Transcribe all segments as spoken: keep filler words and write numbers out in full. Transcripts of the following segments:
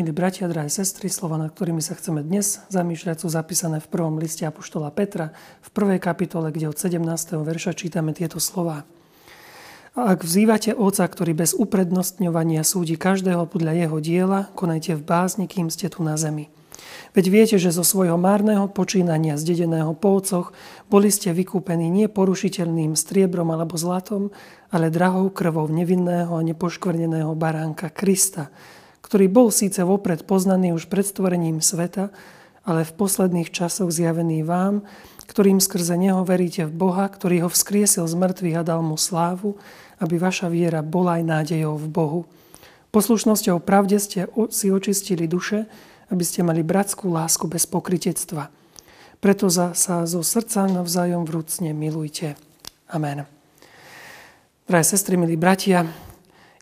Milí bratia, drahé sestry, slova, nad ktorými sa chceme dnes zamýšľať, sú zapísané v prvom liste apoštola Petra, v prvej kapitole, kde od sedemnásteho verša čítame tieto slová. A ak vzývate Otca, ktorý bez uprednostňovania súdi každého podľa jeho diela, konajte v bázni, kým ste tu na zemi. Veď viete, že zo svojho márneho počínania zdedeného po otcoch boli ste vykúpení nie porušiteľným striebrom alebo zlatom, ale drahou krvou nevinného a nepoškvrneného baránka Krista, ktorý bol síce vopred poznaný už pred stvorením sveta, ale v posledných časoch zjavený vám, ktorým skrze neho veríte v Boha, ktorý ho vzkriesil z mŕtvych a dal mu slávu, aby vaša viera bola aj nádejou v Bohu. Poslušnosťou pravde ste si očistili duše, aby ste mali bratskú lásku bez pokrytectva. Preto sa zo srdca navzájom vrúcne milujte. Amen. Drahé sestry, milí bratia,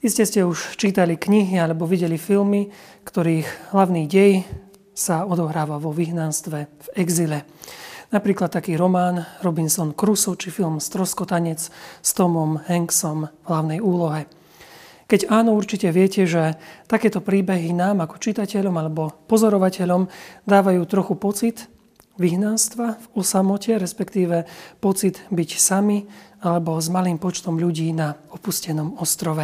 iste ste už čítali knihy alebo videli filmy, ktorých hlavný dej sa odohráva vo vyhnanstve, v exile. Napríklad taký román Robinson Crusoe či film Stroskotanec s Tomom Hanksom v hlavnej úlohe. Keď áno, určite viete, že takéto príbehy nám ako čitateľom alebo pozorovateľom dávajú trochu pocit vyhnanstva v osamote, respektíve pocit byť sami alebo s malým počtom ľudí na opustenom ostrove.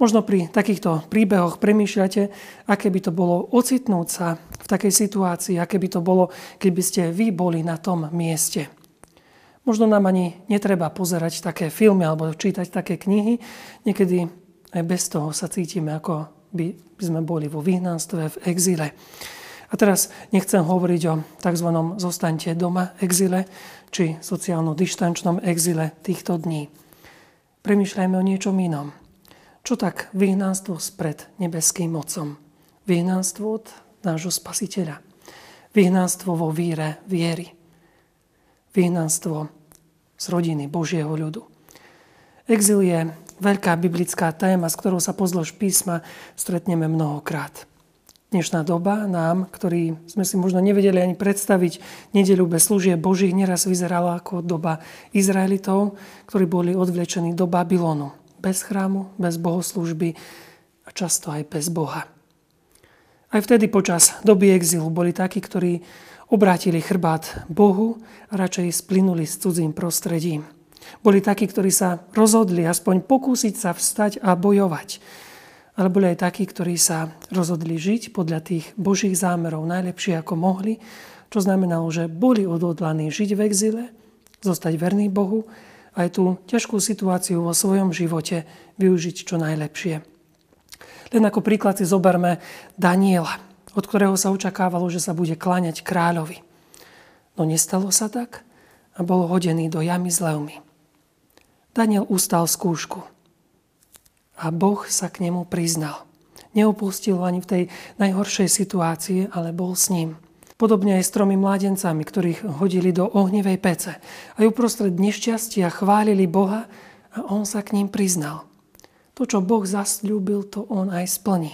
Možno pri takýchto príbehoch premýšľate, aké by to bolo ocitnúť sa v takej situácii, aké by to bolo, keby ste vy boli na tom mieste. Možno nám ani netreba pozerať také filmy alebo čítať také knihy. Niekedy aj bez toho sa cítime, ako by sme boli vo vyhnanstve, v exile. A teraz nechcem hovoriť o tzv. Zostaňte doma exile či sociálno-dištančnom exile týchto dní. Premýšľajme o niečom inom. Čo tak vyhnanstvo spred nebeským Otcom? Vyhnanstvo od nášho Spasiteľa. Vyhnanstvo vo víre viery. Vyhnanstvo z rodiny Božieho ľudu. Exil je veľká biblická téma, s ktorou sa pozdĺž písma stretneme mnohokrát. Dnešná doba nám, ktorí sme si možno nevedeli ani predstaviť nedeľu bez služieb Božích, neraz vyzerala ako doba Izraelitov, ktorí boli odvlečení do Babylonu. Bez chrámu, bez bohoslúžby a často aj bez Boha. Aj vtedy počas doby exilu boli takí, ktorí obrátili chrbát Bohu a radšej splynuli s cudzým prostredím. Boli takí, ktorí sa rozhodli aspoň pokúsiť sa vstať a bojovať. Ale boli aj takí, ktorí sa rozhodli žiť podľa tých Božích zámerov najlepšie ako mohli, čo znamenalo, že boli odhodlaní žiť v exile, zostať verní Bohu, aj tú ťažkú situáciu vo svojom živote využiť čo najlepšie. Len ako príklad si zoberme Daniela, od ktorého sa očakávalo, že sa bude kláňať kráľovi. No nestalo sa tak a bol hodený do jamy s levmi. Daniel ustal skúšku a Boh sa k nemu priznal. Neopustil ani v tej najhoršej situácii, ale bol s ním. Podobne aj s tromi mládencami, ktorých hodili do ohnivej pece. A uprostred nešťastia chválili Boha a on sa k ním priznal. To, čo Boh zasľúbil, to on aj splní.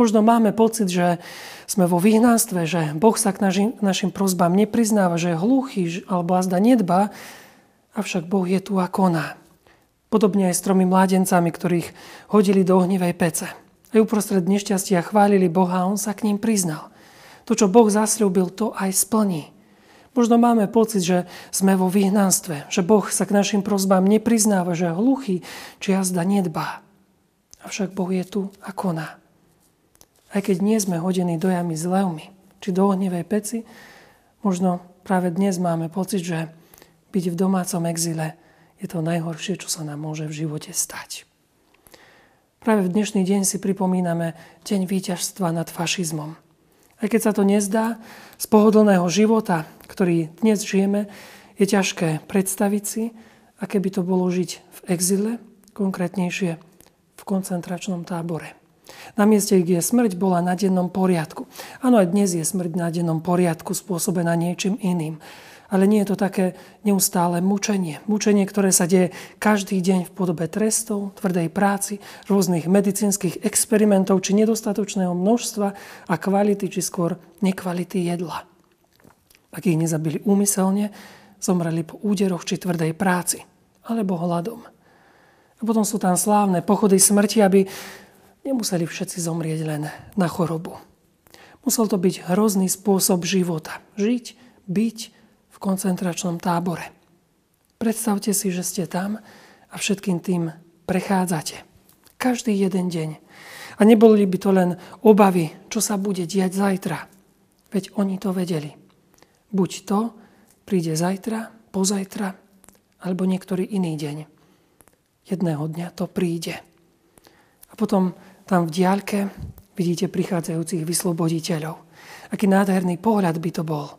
Možno máme pocit, že sme vo vyhnanstve, že Boh sa k našim, našim prosbám nepriznáva, že je hluchý alebo azda nedba, avšak Boh je tu a koná. Podobne aj s tromi mládencami, ktorých hodili do ohnivej pece. A uprostred nešťastia chválili Boha a on sa k ním priznal. To, čo Boh zasľúbil, to aj splní. Možno máme pocit, že sme vo vyhnanstve, že Boh sa k našim prosbám nepriznáva, že hluchý či azda nedbá. Avšak Boh je tu a koná. Aj keď nie sme hodení do jamy s levmi či do ohnivej peci, možno práve dnes máme pocit, že byť v domácom exile je to najhoršie, čo sa nám môže v živote stať. Práve v dnešný deň si pripomíname deň víťazstva nad fašizmom. Aj keď sa to nezdá, z pohodlného života, ktorý dnes žijeme, je ťažké predstaviť si, aké by to bolo žiť v exile, konkrétnejšie v koncentračnom tábore. Na mieste, kde smrť bola na dennom poriadku. Áno, aj dnes je smrť na dennom poriadku spôsobená niečím iným. Ale nie je to také neustále mučenie. Mučenie, ktoré sa deje každý deň v podobe trestov, tvrdej práci, rôznych medicínskych experimentov či nedostatočného množstva a kvality, či skôr nekvality jedla. Ak ich nezabili úmyselne, zomreli po úderoch či tvrdej práci, alebo hladom. A potom sú tam slávne pochody smrti, aby nemuseli všetci zomrieť len na chorobu. Musel to byť hrozný spôsob života. Žiť, byť v koncentračnom tábore. Predstavte si, že ste tam a všetkým tým prechádzate. Každý jeden deň. A neboli by to len obavy, čo sa bude diať zajtra. Veď oni to vedeli. Buď to príde zajtra, pozajtra, alebo niektorý iný deň. Jedného dňa to príde. A potom tam v diaľke vidíte prichádzajúcich vysloboditeľov. Aký nádherný pohľad by to bol.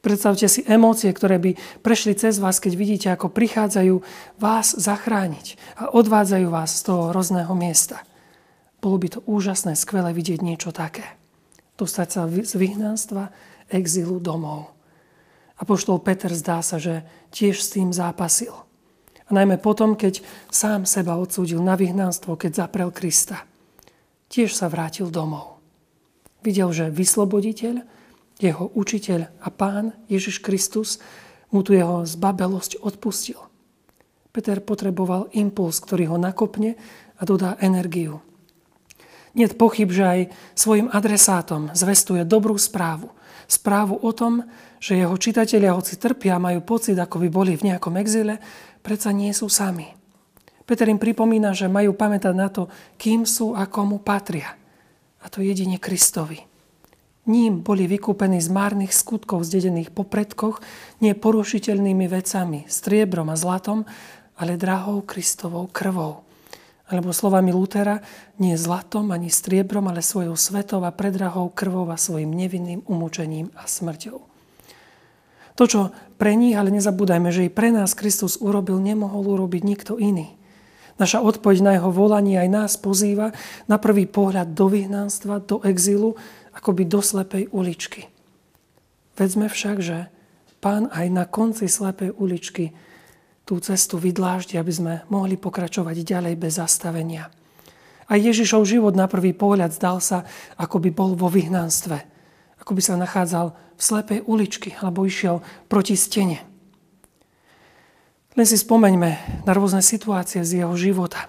Predstavte si emócie, ktoré by prešli cez vás, keď vidíte, ako prichádzajú vás zachrániť a odvádzajú vás z toho hrozného miesta. Bolo by to úžasné, skvelé vidieť niečo také. Dostať sa z vyhnanstva, exilu domov. Apoštol Peter zdá sa, že tiež s tým zápasil. A najmä potom, keď sám seba odsúdil na vyhnanstvo, keď zaprel Krista. Tiež sa vrátil domov. Videl, že vysloboditeľ, jeho učiteľ a pán Ježiš Kristus mu tu jeho zbabelosť odpustil. Peter potreboval impuls, ktorý ho nakopne a dodá energiu. Niet pochyb, že aj svojim adresátom zvestuje dobrú správu. Správu o tom, že jeho čitatelia, hoci trpia, majú pocit, ako by boli v nejakom exile, predsa nie sú sami. Peter im pripomína, že majú pamätať na to, kým sú a komu patria. A to jedine Kristovi. Ním boli vykúpení z márnych skutkov zdedených po predkoch neporušiteľnými vecami, striebrom a zlatom, ale drahou Kristovou krvou. Alebo slovami Lutera, nie zlatom ani striebrom, ale svojou svetou a predrahou krvou a svojim nevinným umúčením a smrťou. To, čo pre nich, ale nezabúdajme, že i pre nás Kristus urobil, nemohol urobiť nikto iný. Naša odpoveď na jeho volanie aj nás pozýva na prvý pohľad do vyhnanstva, do exilu, akoby do slepej uličky. Vedzme však, že Pán aj na konci slepej uličky tú cestu vydláždi, aby sme mohli pokračovať ďalej bez zastavenia. A Ježišov život na prvý pohľad zdal sa, akoby bol vo vyhnanstve. Akoby sa nachádzal v slepej uličky, alebo išiel proti stene. Len si spomeňme na rôzne situácie z jeho života.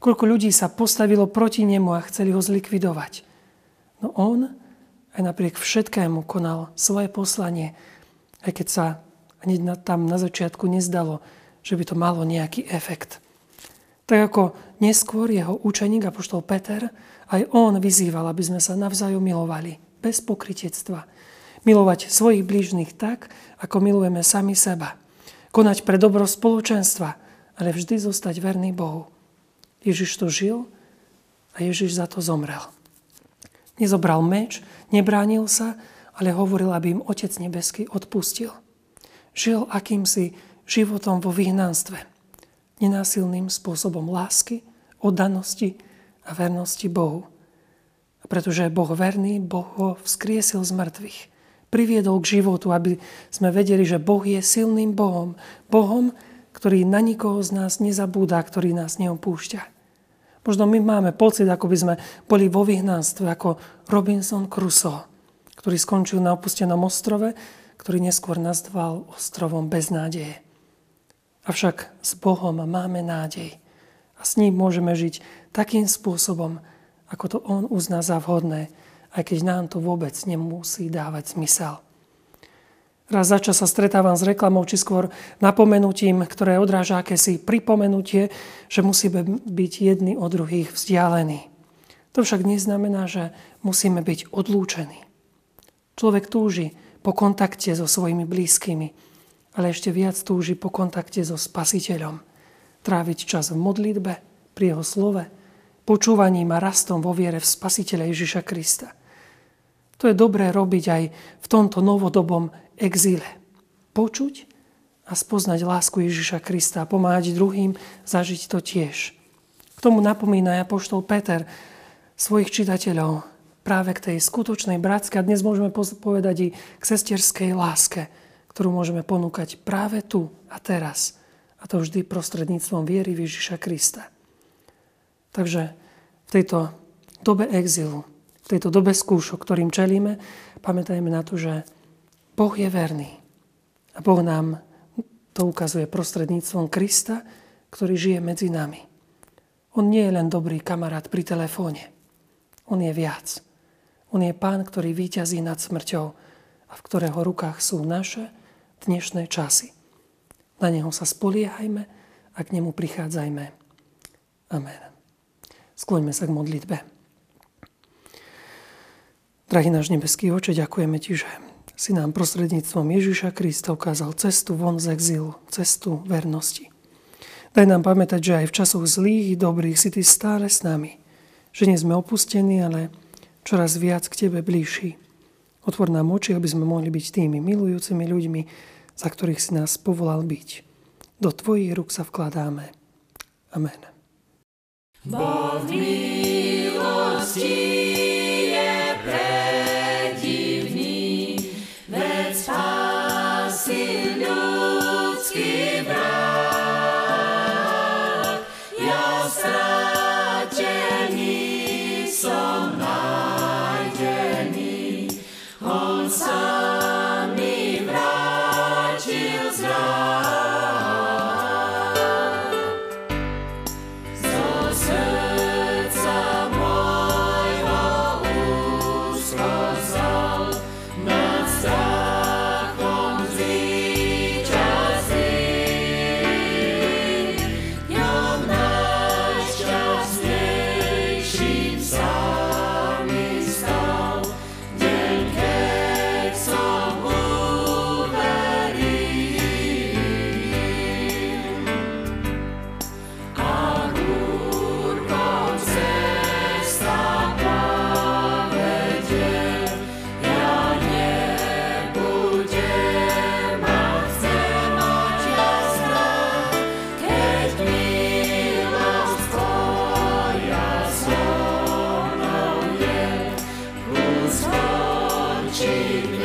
Koľko ľudí sa postavilo proti nemu a chceli ho zlikvidovať. No on aj napriek všetkému konal svoje poslanie, aj keď sa ani tam na začiatku nezdalo, že by to malo nejaký efekt. Tak ako neskôr jeho učeník apoštol Peter, aj on vyzýval, aby sme sa navzájom milovali, bez pokrytiectva. Milovať svojich blížnych tak, ako milujeme sami seba. Konať pre dobro spoločenstva, ale vždy zostať verný Bohu. Ježiš to žil a Ježiš za to zomrel. Nezobral meč, nebránil sa, ale hovoril, aby im Otec nebeský odpustil. Žil akýmsi životom vo vyhnanstve, nenásilným spôsobom lásky, oddanosti a vernosti Bohu. A pretože Boh verný, Boh ho vzkriesil z mŕtvych. Priviedol k životu, aby sme vedeli, že Boh je silným Bohom. Bohom, ktorý na nikoho z nás nezabúda, ktorý nás neopúšťa. Možno my máme pocit, ako by sme boli vo vyhnanstve, ako Robinson Crusoe, ktorý skončil na opustenom ostrove, ktorý neskôr nazval ostrovom bez nádeje. Avšak s Bohom máme nádej a s ním môžeme žiť takým spôsobom, ako to on uzná za vhodné, aj keď nám to vôbec nemusí dávať zmysel. Raz za čas sa stretávam s reklamou, či skôr napomenutím, ktoré odráža akési pripomenutie, že musíme byť jedni od druhých vzdialení. To však neznamená, že musíme byť odlúčení. Človek túži po kontakte so svojimi blízkymi, ale ešte viac túži po kontakte so Spasiteľom. Tráviť čas v modlitbe, pri jeho slove, počúvaním a rastom vo viere v Spasiteľa Ježiša Krista. To je dobré robiť aj v tomto novodobom exíle. Počuť a spoznať lásku Ježiša Krista a pomáhať druhým zažiť to tiež. K tomu napomína aj apoštol Peter svojich čitateľov práve k tej skutočnej bratskej a dnes môžeme povedať i k sesterskej láske, ktorú môžeme ponúkať práve tu a teraz. A to vždy prostredníctvom viery v Ježiša Krista. Takže v tejto dobe exílu, v tejto dobe skúšok, ktorým čelíme, pamätajme na to, že Boh je verný a Boh nám to ukazuje prostredníctvom Krista, ktorý žije medzi nami. On nie je len dobrý kamarát pri telefóne. On je viac. On je Pán, ktorý víťazí nad smrťou a v ktorého rukách sú naše dnešné časy. Na Neho sa spoliehajme a k Nemu prichádzajme. Amen. Skloňme sa k modlitbe. Drahý náš nebeský Oče, ďakujeme Ti, že si nám prostredníctvom Ježiša Krista ukázal cestu von z exílu, cestu vernosti. Daj nám pamätať, že aj v časoch zlých i dobrých si Ty stále s nami. Že nie sme opustení, ale čoraz viac k Tebe bližší. Otvor nám oči, aby sme mohli byť tými milujúcimi ľuďmi, za ktorých si nás povolal byť. Do Tvojich rúk sa vkladáme. Amen. Boh milosti je predivný, veď spásil ľudský vrát. Amen.